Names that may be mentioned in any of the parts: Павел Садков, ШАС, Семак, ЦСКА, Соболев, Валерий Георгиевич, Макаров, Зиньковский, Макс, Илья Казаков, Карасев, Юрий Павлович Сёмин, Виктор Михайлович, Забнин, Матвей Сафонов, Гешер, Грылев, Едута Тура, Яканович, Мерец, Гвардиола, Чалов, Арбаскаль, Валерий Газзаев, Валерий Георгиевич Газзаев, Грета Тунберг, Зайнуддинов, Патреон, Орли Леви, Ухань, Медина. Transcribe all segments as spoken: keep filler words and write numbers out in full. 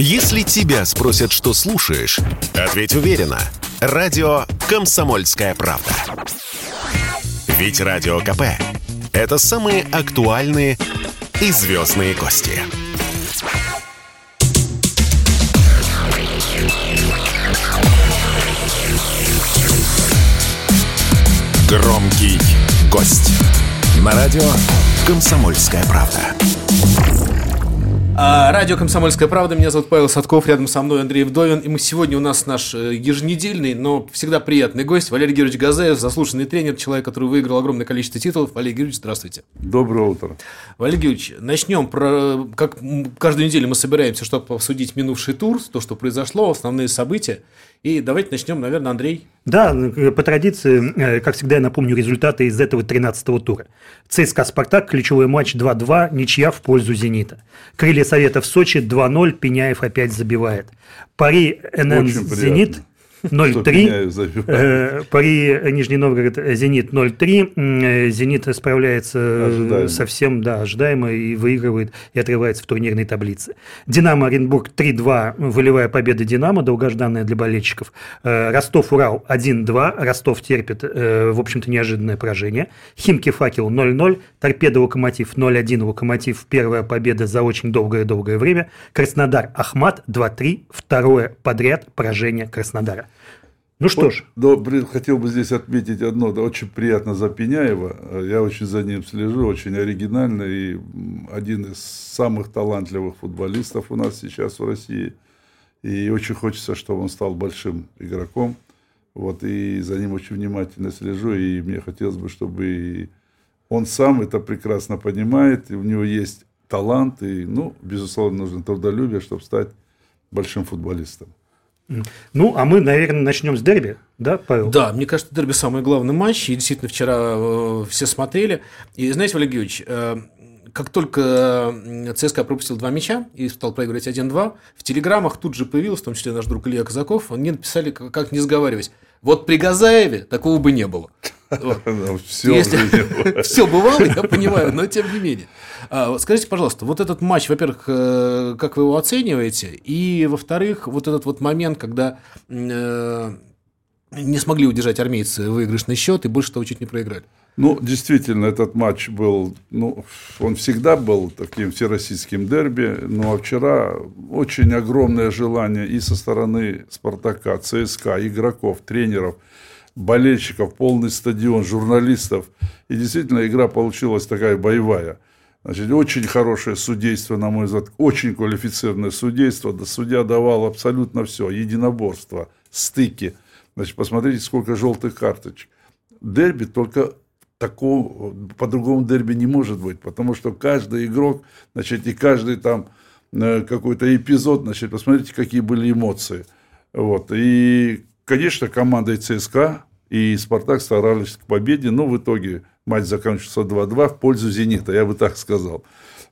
Если тебя спросят, что слушаешь, ответь уверенно. Радио «Комсомольская правда». Ведь Радио КП – это самые актуальные и звездные гости. Громкий гость. На радио «Комсомольская правда». Радио «Комсомольская правда». Меня зовут Павел Садков. Рядом со мной Андрей Вдовин. И мы сегодня у нас наш еженедельный, но всегда приятный гость. Валерий Георгиевич Газзаев, заслуженный тренер, человек, который выиграл огромное количество титулов. Валерий Георгиевич, здравствуйте. Доброе утро. Валерий Георгиевич, начнем. Про, как каждую неделю мы собираемся, чтобы обсудить минувший тур, то, что произошло, основные события. И давайте начнем, наверное, Андрей. Да, по традиции, как всегда, я напомню результаты из этого тринадцатого тура. ЦСКА «Спартак», ключевой матч два-два, ничья в пользу «Зенита». «Крылья Совета» в Сочи два-ноль, Пиняев опять забивает. «Пари НН Зенит» ноль-три, «Пари Нижний Новгород Зенит» ноль-три, «Зенит» справляется ожидаемо. совсем да, ожидаемо и выигрывает, и отрывается в турнирной таблице. «Динамо» Оренбург три-два, волевая победа «Динамо», долгожданная для болельщиков. «Ростов-Урал» один-два, «Ростов» терпит, в общем-то, неожиданное поражение. «Химки» «Факел» ноль-ноль, «Торпедо» «Локомотив» ноль-один, «Локомотив» первая победа за очень долгое-долгое время. «Краснодар» «Ахмат» два-три, второе подряд поражение «Краснодара». Ну что ж. Но хотел бы здесь отметить одно. Да, очень приятно за Пиняева. Я очень за ним слежу. Очень оригинально. И один из самых талантливых футболистов у нас сейчас в России. И очень хочется, чтобы он стал большим игроком. Вот, и за ним очень внимательно слежу. И мне хотелось бы, чтобы он сам это прекрасно понимает. И у него есть талант. И, ну, безусловно, нужно трудолюбие, чтобы стать большим футболистом. Ну, а мы, наверное, начнем с дерби, да, Павел? Да, мне кажется, дерби – самый главный матч, и действительно вчера э, все смотрели. И знаете, Валерий Георгиевич, э, как только ЦСКА пропустил два мяча и стал проигрывать один-два, в телеграммах тут же появился, в том числе наш друг Илья Казаков, они написали, как, как не сговариваясь, вот при Газзаеве такого бы не было. Все бывало, я понимаю, но тем не менее. Скажите, пожалуйста, вот этот матч, во-первых, как вы его оцениваете, и, во-вторых, вот этот вот момент, когда не смогли удержать армейцы выигрышный счет и больше того чуть не проиграли. Ну, действительно, этот матч был, ну, он всегда был таким всероссийским дерби, но вчера очень огромное желание и со стороны «Спартака», ЦСКА, игроков, тренеров, болельщиков, полный стадион, журналистов. И действительно, игра получилась такая боевая. Значит, очень хорошее судейство, на мой взгляд, очень квалифицированное судейство. Судья давал абсолютно все. Единоборство, стыки. Значит, посмотрите, сколько желтых карточек. Дерби только такого, по-другому дерби не может быть. Потому что каждый игрок, значит, и каждый там какой-то эпизод, значит, посмотрите, какие были эмоции. Вот. И, конечно, команда ЦСКА и «Спартак» старались к победе, но в итоге матч заканчивался два-два в пользу «Зенита», я бы так сказал.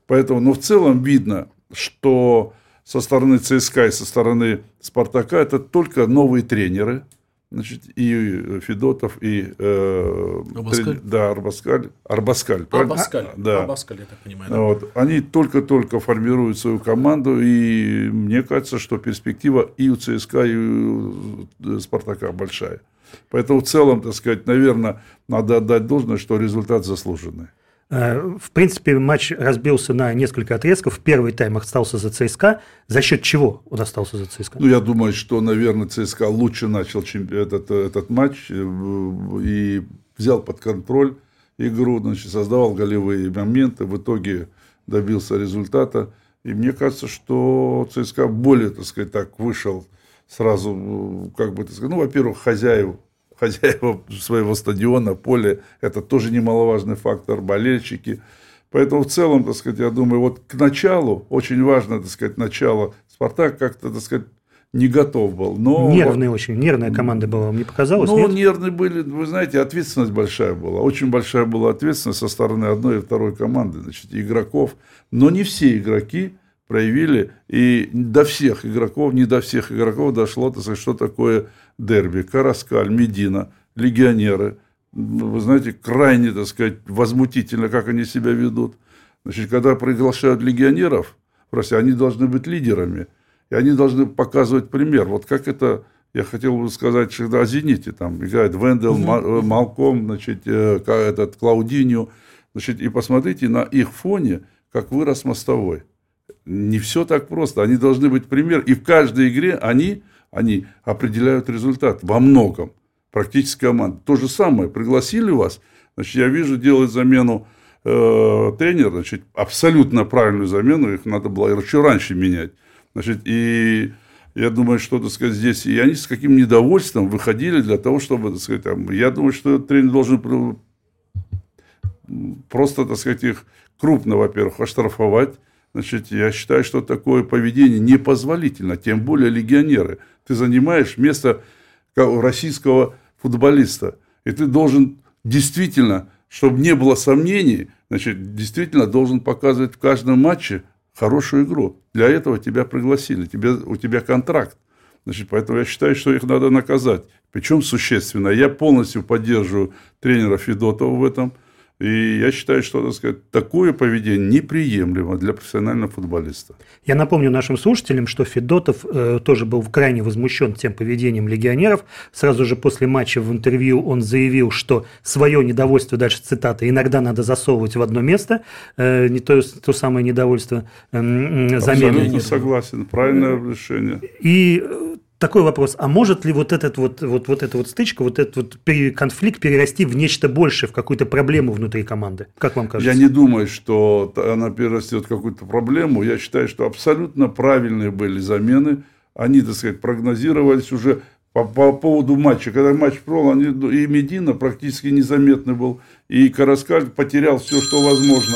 Поэтому, но в целом видно, что со стороны ЦСКА и со стороны «Спартака» это только новые тренеры, значит, и Федотов, и э, Арбаскаль. Трени... Да, Арбаскаль. Арбаскаль, правильно? Арбаскаль, да. Арбаскаль, я так понимаю. Да? Вот. Они только-только формируют свою команду, и мне кажется, что перспектива и у ЦСКА, и у «Спартака» большая. Поэтому в целом, так сказать, наверное, надо отдать должное, что результат заслуженный. В принципе, матч разбился на несколько отрезков. Первый тайм остался за ЦСКА. За счет чего он остался за ЦСКА? Ну, я думаю, что, наверное, ЦСКА лучше начал этот, этот матч и взял под контроль игру, значит, создавал голевые моменты, в итоге добился результата. И мне кажется, что ЦСКА более, так сказать, так вышел сразу, как бы, так сказать, ну, во-первых, хозяев. Хозяева своего стадиона, поля, это тоже немаловажный фактор, болельщики. Поэтому в целом, так сказать, я думаю, вот к началу, очень важно, так сказать, начало, «Спартак» как-то, так сказать, не готов был. Но нервный вот, очень, нервная команда была, мне показалось. Ну, нервные были, вы знаете, ответственность большая была, очень большая была ответственность со стороны одной и второй команды, значит, игроков, но не все игроки проявили, и до всех игроков, не до всех игроков дошло, так сказать, что такое дерби. Караскаль, Медина, легионеры, вы знаете, крайне, так сказать, возмутительно, как они себя ведут. Значит, когда приглашают легионеров, простите, они должны быть лидерами. И они должны показывать пример. Вот как это, я хотел бы сказать, всегда о «Зените». Там играет Вендел, mm-hmm. Малком, значит, этот, Клаудиньо. Значит, и посмотрите на их фоне, как вырос мостовой. Не все так просто. Они должны быть пример. И в каждой игре они, они определяют результат во многом. Практически команда. То же самое. Пригласили вас. Значит, я вижу, делает замену э, тренер. Значит, абсолютно правильную замену. Их надо было еще раньше менять. Значит, и я думаю, что, так сказать, здесь... И они с каким недовольством выходили для того, чтобы, так сказать... Там, я думаю, что тренер должен просто, так сказать, их крупно, во-первых, оштрафовать. Значит, я считаю, что такое поведение непозволительно, тем более легионеры. Ты занимаешь место российского футболиста, и ты должен действительно, чтобы не было сомнений, значит, действительно должен показывать в каждом матче хорошую игру. Для этого тебя пригласили, тебе, у тебя контракт. Значит, поэтому я считаю, что их надо наказать. Причем существенно. Я полностью поддерживаю тренера Федотова в этом. И я считаю, что, так сказать, такое поведение неприемлемо для профессионального футболиста. Я напомню нашим слушателям, что Федотов э, тоже был крайне возмущен тем поведением легионеров. Сразу же после матча в интервью он заявил, что свое недовольство, дальше цитата, иногда надо засовывать в одно место, э, не то, то самое недовольство э, э, замены. Абсолютно согласен, правильное решение. И... Такой вопрос, а может ли вот, этот вот, вот, вот эта вот стычка, вот этот вот конфликт перерасти в нечто большее, в какую-то проблему внутри команды? Как вам кажется? Я не думаю, что она перерастет в какую-то проблему. Я считаю, что абсолютно правильные были замены. Они, так сказать, прогнозировались уже по, по поводу матча. Когда матч прошел, они, и Медина практически незаметный был, и Караскаль потерял все, что возможно.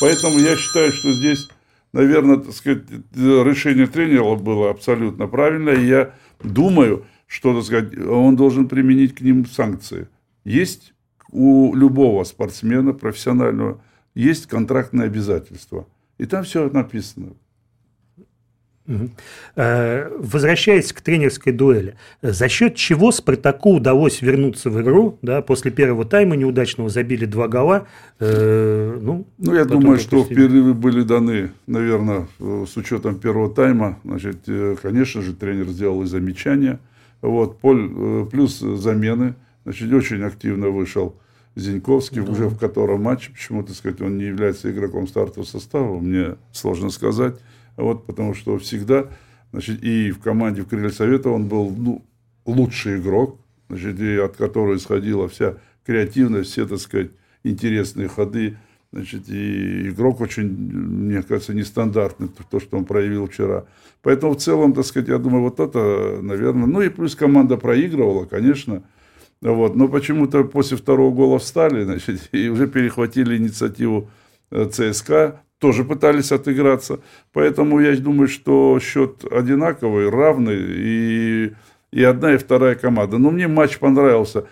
Поэтому я считаю, что здесь... Наверное, так сказать, решение тренера было абсолютно правильное. И я думаю, что, так сказать, он должен применить к ним санкции. Есть у любого спортсмена профессионального, есть контрактные обязательства. И там все написано. Возвращаясь к тренерской дуэли, за счет чего «Спартаку» удалось вернуться в игру, да, после первого тайма неудачного забили два гола. Э, ну, ну, я думаю, пропустили. Что перерывы были даны, наверное, с учетом первого тайма. Значит, конечно же, тренер сделал и замечания. Вот, плюс замены. Значит, очень активно вышел Зиньковский, да. Уже в котором матче, почему-то сказать, он не является игроком стартового состава, мне сложно сказать. Вот, потому что всегда, значит, и в команде в Крылья Совета он был, ну, лучший игрок, значит, и от которого исходила вся креативность, все, так сказать, интересные ходы. Значит, и игрок очень, мне кажется, нестандартный, то, что он проявил вчера. Поэтому в целом, так сказать, я думаю, вот это, наверное... Ну, и плюс команда проигрывала, конечно. Вот, но почему-то после второго гола встали, значит, и уже перехватили инициативу ЦСКА. Тоже пытались отыграться. Поэтому я думаю, что счет одинаковый, равный. И, и одна, и вторая команда. Но мне матч понравился.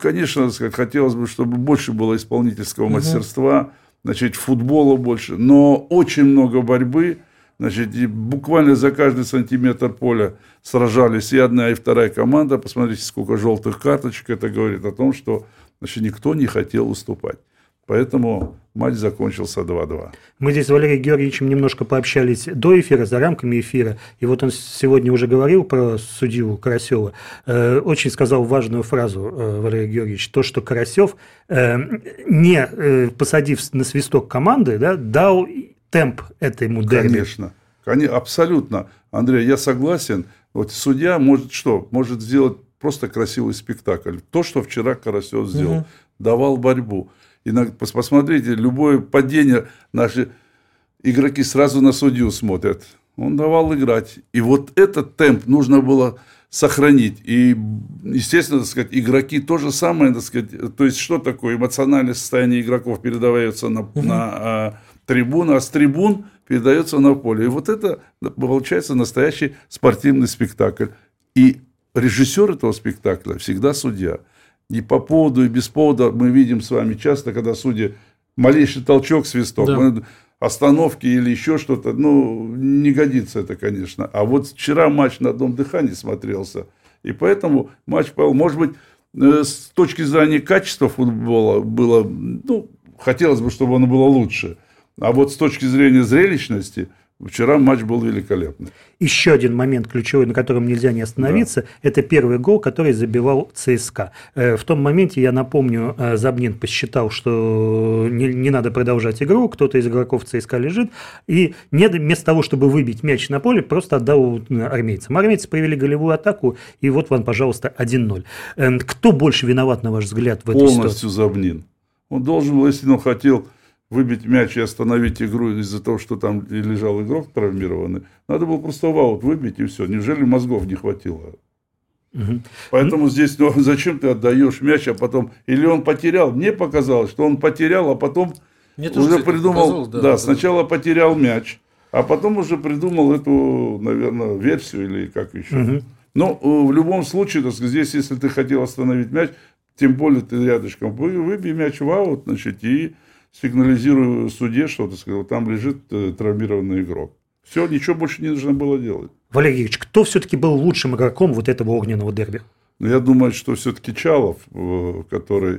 Конечно, сказать, хотелось бы, чтобы больше было исполнительского мастерства. Значит, футбола больше. Но очень много борьбы. Значит, и буквально за каждый сантиметр поля сражались и одна, и вторая команда. Посмотрите, сколько желтых карточек. Это говорит о том, что, значит, никто не хотел уступать. Поэтому матч закончился два-два. Мы здесь с Валерием Георгиевичем немножко пообщались до эфира, за рамками эфира. И вот он сегодня уже говорил про судью Карасева. Очень сказал важную фразу, Валерий Георгиевич, то, что Карасев, не посадив на свисток команды, да, дал темп этому дерби. Конечно. Абсолютно. Андрей, я согласен. Вот судья может что? Может сделать просто красивый спектакль. То, что вчера Карасев сделал. Угу. Давал борьбу. И посмотрите, любое падение, наши игроки сразу на судью смотрят. Он давал играть. И вот этот темп нужно было сохранить. И, естественно, так сказать, игроки то же самое. Так сказать, то есть, что такое? Эмоциональное состояние игроков передается на, угу. на а, трибуну, а с трибун передается на поле. И вот это получается настоящий спортивный спектакль. И режиссер этого спектакля всегда судья. И по поводу, и без повода мы видим с вами часто, когда судьи малейший толчок, свисток, да. Остановки или еще что-то. Ну, не годится это, конечно. А вот вчера матч на одном дыхании смотрелся. И поэтому матч, может быть, с точки зрения качества футбола было... Ну, хотелось бы, чтобы оно было лучше. А вот с точки зрения зрелищности... Вчера матч был великолепный. Еще один момент ключевой, на котором нельзя не остановиться, да. это первый гол, который забивал ЦСКА. В том моменте, я напомню, Забнин посчитал, что не, не надо продолжать игру, кто-то из игроков ЦСКА лежит, и не, вместо того, чтобы выбить мяч на поле, просто отдал армейцам. Армейцы привели голевую атаку, и вот вам, пожалуйста, один ноль. Кто больше виноват, на ваш взгляд, в этой ситуации? Полностью Забнин. Он должен был, если он хотел... выбить мяч и остановить игру из-за того, что там лежал игрок травмированный. Надо было просто в аут выбить, и все. Неужели мозгов не хватило? Угу. Поэтому здесь, ну, зачем ты отдаешь мяч, а потом... Или он потерял. Мне показалось, что он потерял, а потом Мне уже тоже, кстати, придумал... Показалось, да, да, да, сначала потерял мяч, а потом уже придумал эту, наверное, версию или как еще. Угу. Но в любом случае, так сказать, здесь, если ты хотел остановить мяч, тем более ты рядышком выбей мяч в аут, значит, и... сигнализирую судье, что ты сказал, там лежит травмированный игрок. Все, ничего больше не нужно было делать. Валерий Георгиевич, кто все-таки был лучшим игроком вот этого огненного дерби? Ну, я думаю, что все-таки Чалов, который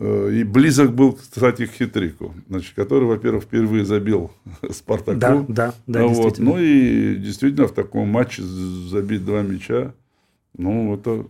и близок был, кстати, к хитрику, значит, который, во-первых, впервые забил Спартаку. Да, да, да, ну, действительно. Вот. Ну и действительно в таком матче забить два мяча, ну это...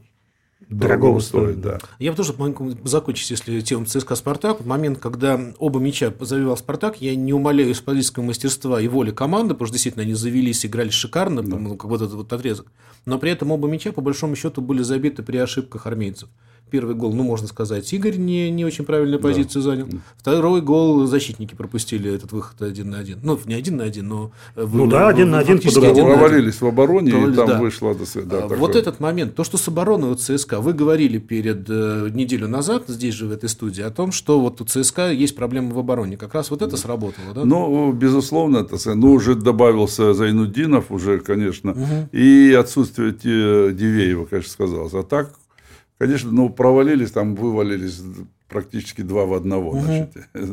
Дорогого стоит, да. Я бы тоже по-моему закончить, если тему ЦСКА-Спартак. В момент, когда оба мяча забивал Спартак, я не умаляю исполнительского мастерства и воли команды, потому что действительно они завелись, играли шикарно, да. Как вот этот вот отрезок. Но при этом оба мяча, по большому счету, были забиты при ошибках армейцев. Первый гол, ну, можно сказать, Игорь не, не очень правильную позицию да. занял. Второй гол защитники пропустили этот выход один на один. Ну, не один на один, но... Ну, да, один на один. Провалились в обороне, провалились, и там да. вышло... Да, а, вот этот момент. То, что с обороны у ЦСКА... Вы говорили перед э, неделю назад, здесь же, в этой студии, о том, что вот у ЦСКА есть проблемы в обороне. Как раз вот это да. сработало, да? Ну, безусловно, это... Ну, уже добавился Зайнуддинов, уже, конечно. Угу. И отсутствие Дивеева, конечно, сказалось. А так... Конечно, ну, провалились, там вывалились практически два в одного. Угу. Значит,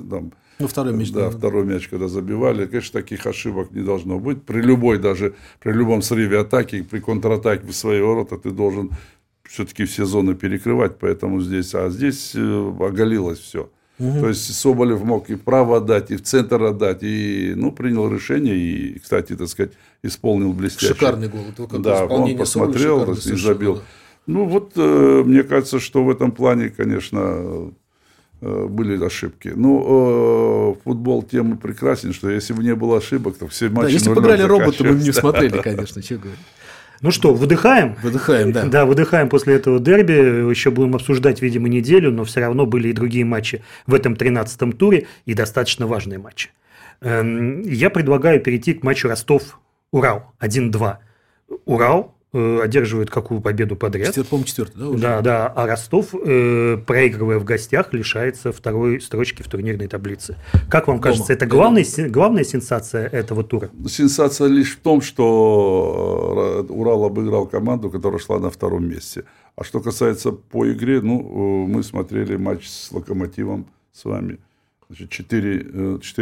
там, ну, второй мяч. Да, да, второй мяч, когда забивали. Конечно, таких ошибок не должно быть. При любой даже, при любом срыве атаки, при контратаке в свои ворота ты должен все-таки все зоны перекрывать. Поэтому здесь, а здесь оголилось все. Угу. То есть, Соболев мог и вправо отдать, и в центр отдать, и, ну, принял решение, и, кстати, так сказать, исполнил блестяще. Шикарный гол. Да, он посмотрел и забил. Да. Ну, вот, э, мне кажется, что в этом плане, конечно, э, были ошибки. Ну, э, футбол тем и прекрасен, что если бы не было ошибок, то все матчи... Да, если бы играли роботы, мы бы не смотрели, конечно, чего говорить. Ну что, выдыхаем? Выдыхаем, да. Да, выдыхаем после этого дерби. Еще будем обсуждать, видимо, неделю, но все равно были и другие матчи в этом тринадцатом туре, и достаточно важные матчи. Я предлагаю перейти к матчу Ростов-Урал один-два. Урал одерживает какую победу подряд. По-моему, четвертый, да? Уже? Да, да. А Ростов, э, проигрывая в гостях, лишается второй строчки в турнирной таблице. Как вам Дома. кажется, это главный, главная сенсация этого тура? Сенсация лишь в том, что Урал обыграл команду, которая шла на втором месте. А что касается по игре, ну, мы смотрели матч с «Локомотивом» с вами. Значит, четыре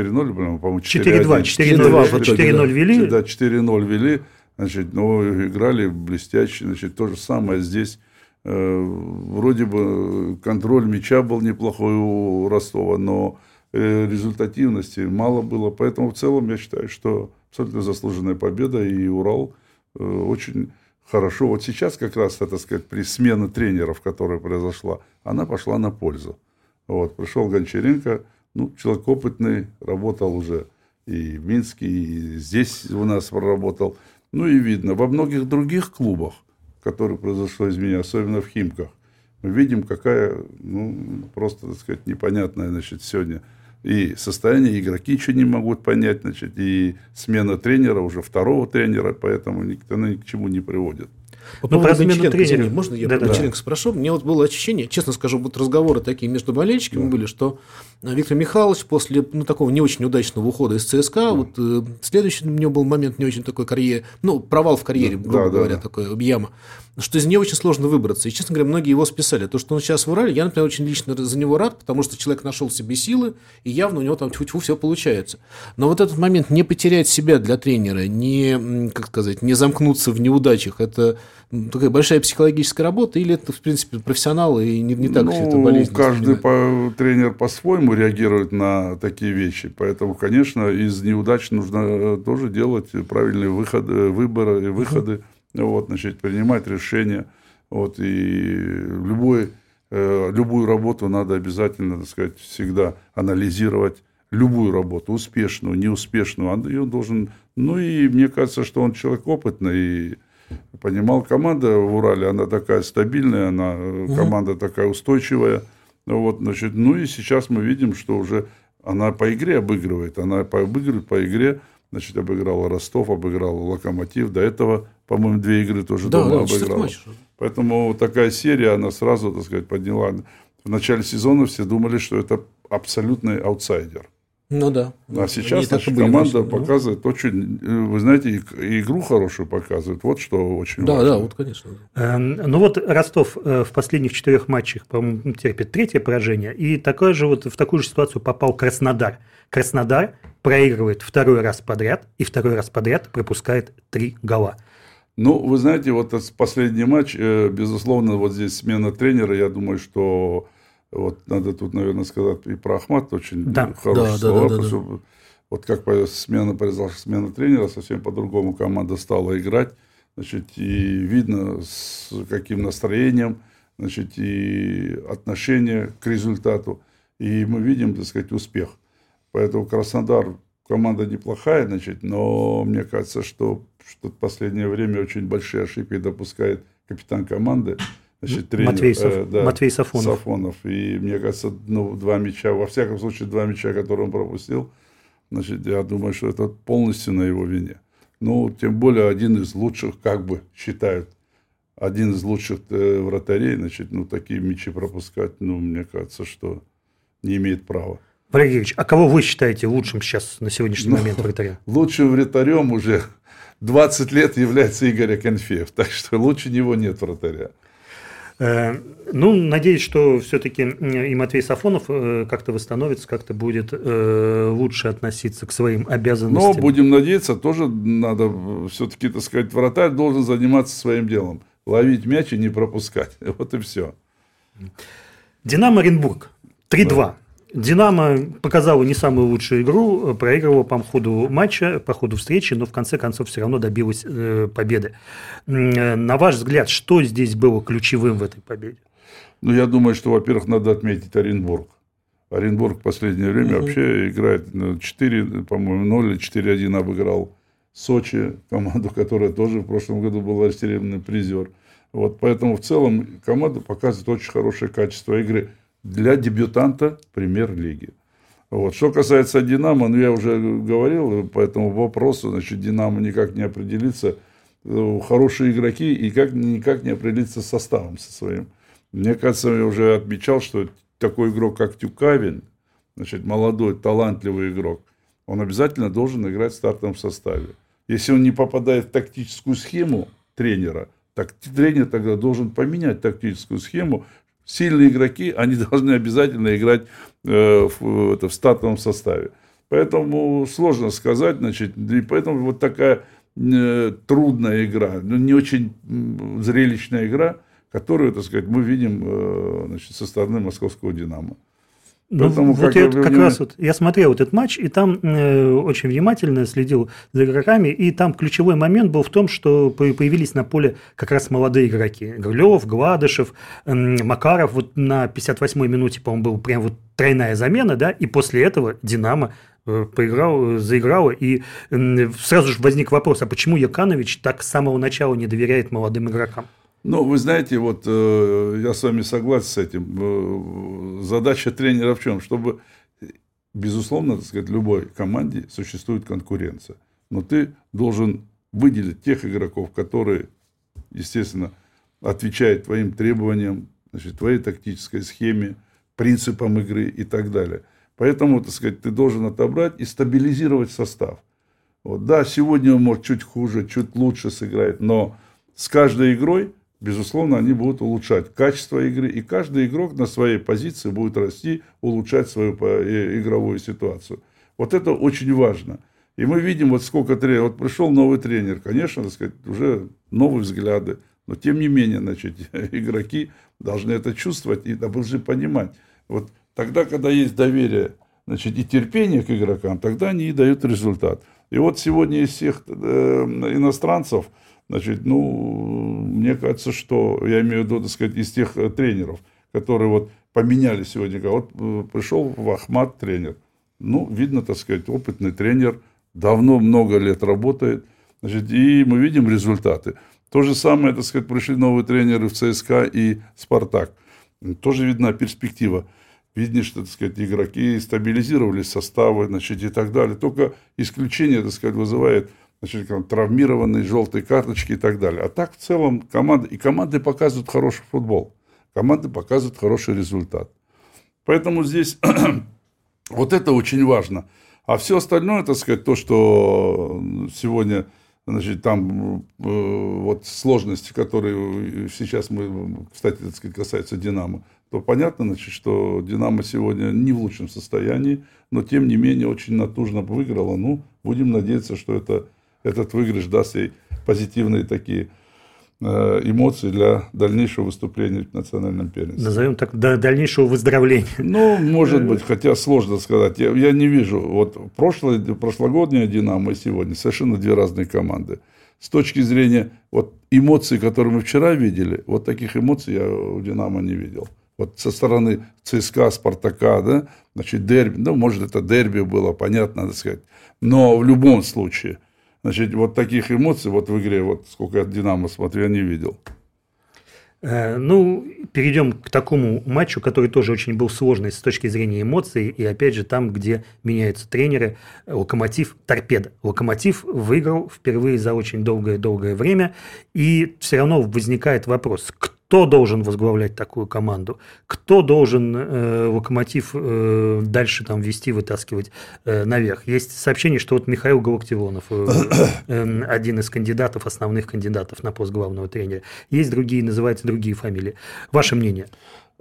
ноль, по-моему, четыре-один. четыре-два, четыре-ноль вели. Да, четыре-ноль вели. Значит, ну, играли блестяще, значит, то же самое здесь. Э, вроде бы контроль мяча был неплохой у Ростова, но э, результативности мало было. Поэтому в целом я считаю, что абсолютно заслуженная победа, и Урал э, очень хорошо. Вот сейчас как раз, так сказать, при смене тренеров, которая произошла, она пошла на пользу. Вот, пришел Гончаренко, ну, человек опытный, работал уже и в Минске, и здесь у нас проработал. Ну, и видно, во многих других клубах, которые произошло изменение, особенно в Химках, мы видим, какая, ну, просто, так сказать, непонятная, значит, сегодня и состояние, игроки ничего не могут понять, значит, и смена тренера, уже второго тренера, поэтому никто, ну, ни к чему не приводит. По поводу Гончаренко, извини, можно я да, Гончаренко да. спрошу? Мне вот было ощущение, честно скажу, вот разговоры такие между болельщиками да. были, что Виктор Михайлович после, ну, такого не очень удачного ухода из ЦСКА, да. вот э, следующий у него был момент не очень такой карьеры, ну, провал в карьере, да, грубо да, говоря, да. такой яма, что из нее очень сложно выбраться. И, честно говоря, многие его списали. То, что он сейчас в Урале, я, например, очень лично за него рад, потому что человек нашел в себе силы, и явно у него там тьфу-тьфу все получается. Но вот этот момент не потерять себя для тренера, не, как сказать, не замкнуться в неудачах, это... такая большая психологическая работа, или это, в принципе, профессионалы и не, не так ну, все это болезнь? Каждый по- тренер по-своему реагирует на такие вещи, поэтому, конечно, из неудач нужно тоже делать правильные выходы, выборы и выходы, uh-huh. вот, значит, принимать решения. Вот, и любой, э, любую работу надо обязательно, так сказать, всегда анализировать. Любую работу, успешную, неуспешную, он должен... Ну, и мне кажется, что он человек опытный, и понимал, команда в Урале, она такая стабильная, она, угу. команда такая устойчивая. Вот, значит, ну, и сейчас мы видим, что уже она по игре обыгрывает, она обыгрывает по игре, значит, обыграла Ростов, обыграла Локомотив, до этого, по-моему, две игры тоже да, дома да, обыграла. Поэтому такая серия, она сразу, так сказать, подняла... В начале сезона все думали, что это абсолютный аутсайдер. Ну да. А сейчас наша команда были, показывает да. очень, вы знаете, игру хорошую показывает. Вот что очень да, важно. Да, да, вот конечно. Ну вот Ростов в последних четырех матчах, по-моему, терпит третье поражение, и такая же вот в такую же ситуацию попал Краснодар. Краснодар проигрывает второй раз подряд и второй раз подряд пропускает три гола. Ну, вы знаете, вот последний матч, безусловно, вот здесь смена тренера, я думаю, что вот надо тут, наверное, сказать и про Ахмат, очень да. хорошие да, слова. Да, да, да, да. Вот как смена, произошла смена тренера, совсем по-другому команда стала играть. Значит, и видно, с каким настроением, значит, и отношение к результату. И мы видим, так сказать, успех. Поэтому Краснодар, команда неплохая, значит, но мне кажется, что, что в последнее время очень большие ошибки допускает капитан команды. Значит, тренер, Матвей, Саф... э, да, Матвей Сафонов. Сафонов. И мне кажется, ну, два мяча, во всяком случае, два мяча, которые он пропустил, значит, я думаю, что это полностью на его вине. Ну, тем более, один из лучших, как бы считают, один из лучших э, вратарей, значит, ну, такие мячи пропускать, ну, мне кажется, что не имеет права. Валерий Георгиевич, а кого вы считаете лучшим сейчас, на сегодняшний ну, момент, вратарем? Лучшим вратарем уже двадцать лет является Игорь Акинфеев, так что лучше него нет вратаря. Ну, надеюсь, что все-таки и Матвей Сафонов как-то восстановится, как-то будет лучше относиться к своим обязанностям. Но будем надеяться, тоже надо все-таки, так сказать, вратарь должен заниматься своим делом. Ловить мяч и не пропускать. Вот и все. «Динамо» Оренбург три-два. Да. «Динамо» показала не самую лучшую игру, проигрывала по ходу матча, по ходу встречи, но в конце концов все равно добилась э, победы. На ваш взгляд, что здесь было ключевым в этой победе? Ну, я думаю, что, во-первых, надо отметить Оренбург. Оренбург в последнее время угу. вообще играет четыре, по-моему, ноль или четыре-один обыграл Сочи, команду, которая тоже в прошлом году была серебряный призер. Вот, поэтому в целом команда показывает очень хорошее качество игры. Для дебютанта премьер-лиги. Вот. Что касается «Динамо», ну, я уже говорил по этому вопросу, значит, «Динамо» никак не определится, хорошие игроки, и как, никак не определится с составом со своим. Мне кажется, я уже отмечал, что такой игрок, как Тюкавин, значит, молодой, талантливый игрок, он обязательно должен играть в стартовом составе. Если он не попадает в тактическую схему тренера, так тренер тогда должен поменять тактическую схему. Сильные игроки, они должны обязательно играть э, в, это, в стартовом составе. Поэтому сложно сказать, значит, и поэтому вот такая э, трудная игра, ну, не очень зрелищная игра, которую, так сказать, мы видим э, значит, со стороны московского «Динамо». Ну, Поэтому, вот как я, как меня... раз вот, я смотрел этот матч, и там э, очень внимательно следил за игроками, и там ключевой момент был в том, что появились на поле как раз молодые игроки. Грылев, Гладышев, э, Макаров. Вот на пятьдесят восьмой минуте, по-моему, была прям вот тройная замена, да, и после этого «Динамо» поиграл, заиграла, и э, сразу же возник вопрос, а почему Яканович так с самого начала не доверяет молодым игрокам? Ну, вы знаете, вот э, я с вами согласен с этим. Э, задача тренера в чем? Чтобы, безусловно, так сказать, любой команде существует конкуренция. Но ты должен выделить тех игроков, которые, естественно, отвечают твоим требованиям, значит, твоей тактической схеме, принципам игры и так далее. Поэтому, так сказать, ты должен отобрать и стабилизировать состав. Вот, да, сегодня он может чуть хуже, чуть лучше сыграть, но с каждой игрой безусловно, они будут улучшать качество игры, и каждый игрок на своей позиции будет расти, улучшать свою игровую ситуацию. Вот это очень важно. И мы видим, вот сколько тренеров. Вот пришел новый тренер, конечно, так сказать, уже новые взгляды, Но тем не менее, значит, игроки должны это чувствовать и должны понимать. Вот тогда, когда есть доверие, значит, и терпение к игрокам, тогда они и дают результат. И вот сегодня из всех э, иностранцев, значит, ну, мне кажется, что, я имею в виду, так сказать, из тех тренеров, которые вот поменяли сегодня, вот пришел в Ахмат тренер, ну, видно, так сказать, опытный тренер, давно, много лет работает, значит, и мы видим результаты. То же самое, так сказать, пришли новые тренеры в ЦСКА и Спартак. Тоже видна перспектива. Видно, что, так сказать, игроки стабилизировали составы, значит, и так далее. Только исключение, так сказать, вызывает, значит, травмированные желтые карточки и так далее. А так, в целом, команды, и команды показывают хороший футбол. Команды показывают хороший результат. Поэтому здесь вот это очень важно. А все остальное, так сказать, то, что сегодня... Значит, там э, вот сложности, которые сейчас мы, кстати, так сказать, касаются «Динамо», то понятно, значит, что «Динамо» сегодня не в лучшем состоянии, но, тем не менее, очень натужно выиграла. Ну, будем надеяться, что это, этот выигрыш даст ей позитивные такие эмоции для дальнейшего выступления в национальном первенстве. Назовем так, до дальнейшего выздоровления. Ну, может быть, хотя сложно сказать. Я, я не вижу. Вот прошлое, прошлогоднее «Динамо» и сегодня совершенно две разные команды. С точки зрения вот, эмоций, которые мы вчера видели, вот таких эмоций я у «Динамо» не видел. Вот со стороны ЦСКА, Спартака, да, значит, дерби. Ну, может, это дерби было, понятно, надо сказать. Но в любом случае... Значит, вот таких эмоций вот в игре, вот сколько я «Динамо» смотрю, я не видел. Ну, перейдем к такому матчу, который тоже очень был сложный с точки зрения эмоций. И опять же, там, где меняются тренеры, «Локомотив», «Торпедо». «Локомотив» выиграл впервые за очень долгое-долгое время. И все равно возникает вопрос, кто должен возглавлять такую команду? Кто должен э, «Локомотив» э, дальше там вести, вытаскивать э, наверх? Есть сообщение, что вот Михаил Галактионов, э, э, один из кандидатов, основных кандидатов на пост главного тренера. Есть другие, называются другие фамилии. Ваше мнение?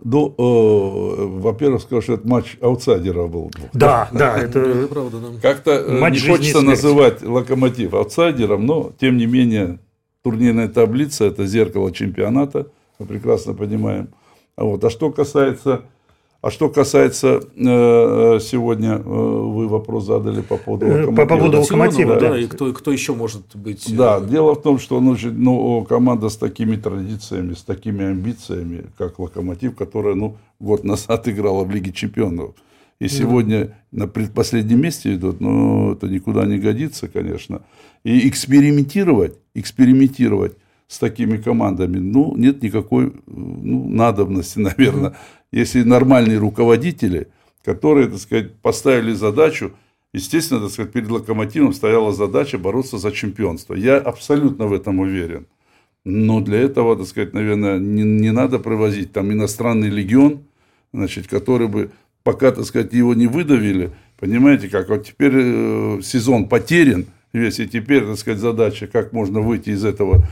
Ну, э, во-первых, скажу, что это матч аутсайдеров был. Да, да, это правда. Как-то не хочется называть «Локомотив» аутсайдером, но, тем не менее, турнирная таблица – это зеркало чемпионата, мы прекрасно понимаем. Вот. А что касается... А что касается э, сегодня, э, вы вопрос задали по поводу «Локомотива». По поводу «Локомотива», да. да и кто, кто еще может быть... Да, дело в том, что ну, ну, команда с такими традициями, с такими амбициями, как «Локомотив», которая ну, год назад играла в Лиге чемпионов. И сегодня да. на предпоследнем месте идут, но ну, это никуда не годится, конечно. И экспериментировать, экспериментировать с такими командами, ну, нет никакой ну, надобности, наверное. Если нормальные руководители, которые, так сказать, поставили задачу, естественно, так сказать, перед «Локомотивом» стояла задача бороться за чемпионство. Я абсолютно в этом уверен. Но для этого, так сказать, наверное, не, не надо привозить там иностранный легион, значит, который бы, пока, так сказать, его не выдавили, понимаете, как вот теперь э, сезон потерян весь, и теперь, так сказать, задача, как можно выйти из этого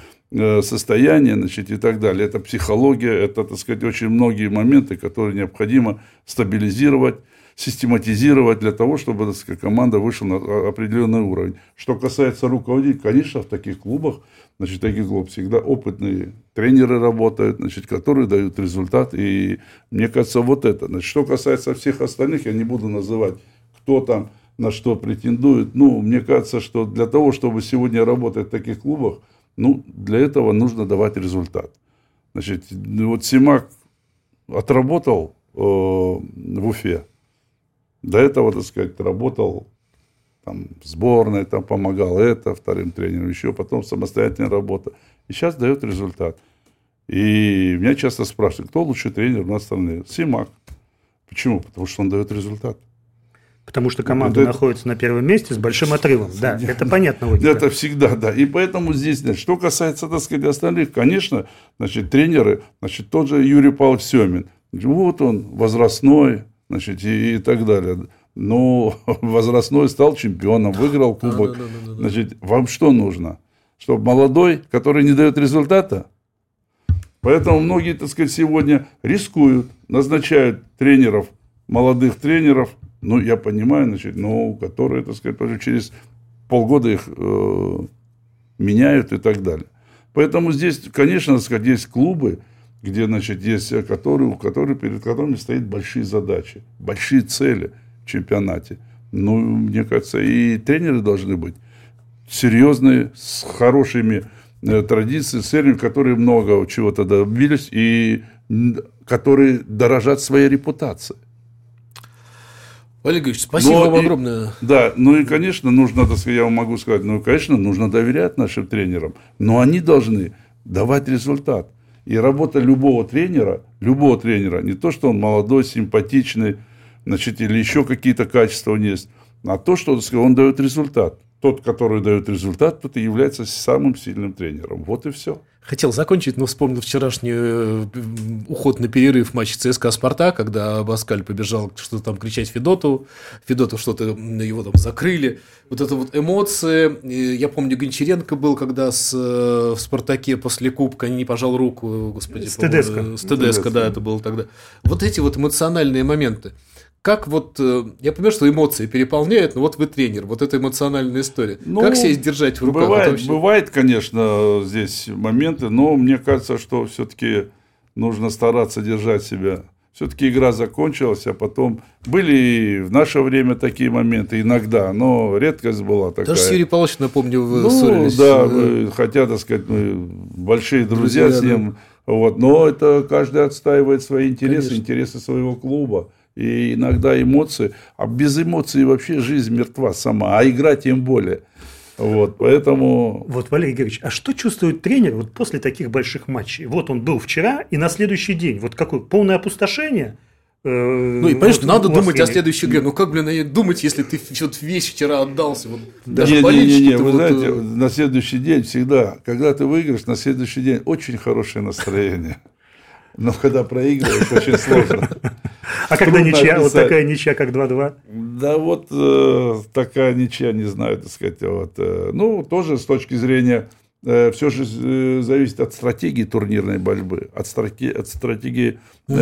состояние, значит, и так далее. Это психология, это, так сказать, очень многие моменты, которые необходимо стабилизировать, систематизировать для того, чтобы, так сказать, команда вышла на определенный уровень. Что касается руководителей, конечно, в таких клубах, значит, в таких клубах всегда опытные тренеры работают, значит, которые дают результат, и мне кажется, вот это. Значит, что касается всех остальных, я не буду называть, кто там на что претендует. Ну, мне кажется, что для того, чтобы сегодня работать в таких клубах, ну, для этого нужно давать результат. Значит, вот Семак отработал э, в Уфе. До этого, так сказать, работал там, в сборной, там, помогал это, вторым тренером, еще потом самостоятельная работа. И сейчас дает результат. И меня часто спрашивают, кто лучший тренер на стране? Семак. Почему? Потому что он дает результат. Потому что команда это... находится на первом месте с большим отрывом. Да, это понятно. Логика. Это всегда, да. И поэтому здесь, значит, что касается, так сказать, остальных, конечно, значит, тренеры, значит, тот же Юрий Павлович Сёмин. Вот он, возрастной, значит, и, и так далее. Ну, возрастной стал чемпионом, выиграл кубок. Да, да, да, да, да. Значит, вам что нужно? Чтобы молодой, который не дает результата? Поэтому многие, так сказать, сегодня рискуют, назначают тренеров, молодых тренеров, ну, я понимаю, значит, но которые, так сказать, через полгода их э, меняют и так далее. Поэтому здесь, конечно, сказать, есть клубы, где, значит, есть, которые, у которых, перед которыми стоят большие задачи, большие цели в чемпионате. Ну, мне кажется, и тренеры должны быть серьезные, с хорошими э, традициями, с тренерами, которые много чего-то добились и которые дорожат своей репутацией. Валерий Георгиевич, спасибо но вам и, огромное. Да, ну и, конечно, нужно, так сказать, я вам могу сказать, ну, конечно, нужно доверять нашим тренерам, но они должны давать результат. И работа любого тренера, любого тренера, не то, что он молодой, симпатичный, значит, или еще какие-то качества у него есть, а то, что, так сказать, он дает результат. Тот, который дает результат, тот и является самым сильным тренером. Вот и все. Хотел закончить, но вспомнил вчерашний уход на перерыв матча ЦСКА «Спартак», когда Арбаскаль побежал что-то там кричать Федоту, Федоту что-то, его там закрыли. Вот это вот эмоции. Я помню, Гончаренко был, когда с, в «Спартаке» после кубка не пожал руку, господи. С ТДСК. С ТДСК, да, это было тогда. Вот эти вот эмоциональные моменты. Как вот, я понимаю, что эмоции переполняют, но вот вы тренер, вот эта эмоциональная история. Ну, как себя держать в руках? Бывает, вообще... бывает, конечно, здесь моменты, но мне кажется, что все-таки нужно стараться держать себя. Все-таки игра закончилась, а потом были и в наше время такие моменты иногда, но редкость была такая. Даже с Юрием Павловичем, напомню, вы ну, ссорились. Да, мы, хотя, так сказать, мы большие друзья, друзья с ним, да. Вот, но это каждый отстаивает свои интересы, конечно. Интересы своего клуба. И иногда эмоции, а без эмоций вообще жизнь мертва сама, а игра тем более. Вот, поэтому... вот, Валерий Георгиевич, а что чувствует тренер вот после таких больших матчей? Вот он был вчера, и на следующий день, вот какое полное опустошение... Ну и понимаешь, вот надо думать о следующей игре. Ну как, блин, думать, если ты что-то весь вчера отдался? Вот, даже не, не, не, не. Вы вот... знаете, на следующий день всегда, когда ты выиграешь, на следующий день очень хорошее настроение. Но когда проигрываешь, очень сложно. А когда ничья, вот такая ничья, как два-два? Да, вот э, такая ничья, не знаю, так сказать. Вот, э, ну, тоже с точки зрения, э, все же э, зависит от стратегии турнирной борьбы, от, страте, от стратегии э,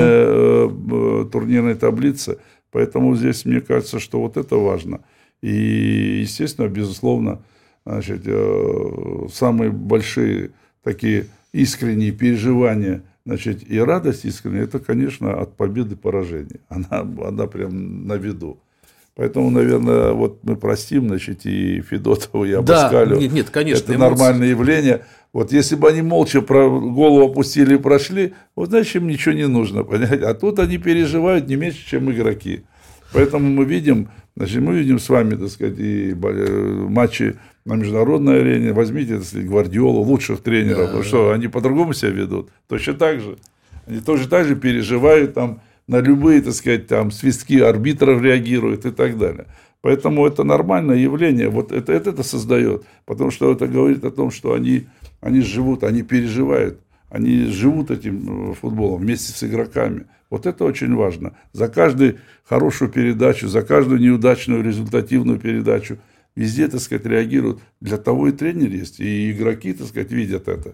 э, турнирной таблицы. Поэтому здесь, мне кажется, что вот это важно. И, естественно, безусловно, значит, э, самые большие такие искренние переживания... Значит, и радость искренняя, это, конечно, от победы поражения. Она, она прям на виду. Поэтому, наверное, вот мы простим, значит, и Федотову, и Абаскалю. Да, нет, нет, конечно. Это эмоции. Нормальное явление. Вот если бы они молча голову опустили и прошли, вот значит, им ничего не нужно, понимаете? А тут они переживают не меньше, чем игроки. Поэтому мы видим, значит, мы видим с вами, так сказать, и матчи на международной арене. Возьмите, так сказать, Гвардиолу, лучших тренеров. Да, ну, что, они по-другому себя ведут? Точно так же. Они тоже так же переживают, там, на любые, так сказать, там, свистки арбитров реагируют и так далее. Поэтому это нормальное явление. Вот это, это, это создает. Потому что это говорит о том, что они, они живут, они переживают. Они живут этим футболом вместе с игроками. Вот это очень важно. За каждую хорошую передачу, за каждую неудачную результативную передачу везде, так сказать, реагируют. Для того и тренер есть, и игроки, так сказать, видят это.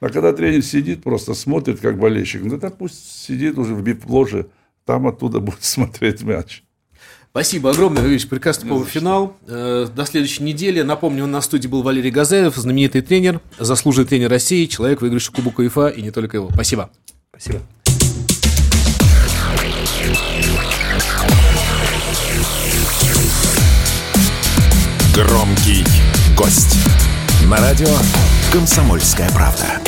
А когда тренер сидит, просто смотрит, как болельщик, ну да пусть сидит уже в бип-ложе, там оттуда будет смотреть мяч. Спасибо огромное, Валерий Ильич, прекрасный полуфинал. До следующей недели. Напомню, у нас в студии был Валерий Газзаев, знаменитый тренер, заслуженный тренер России, человек, выигравший Кубок УЕФА, и не только его. Спасибо. Спасибо. Громкий гость. На радио «Комсомольская правда».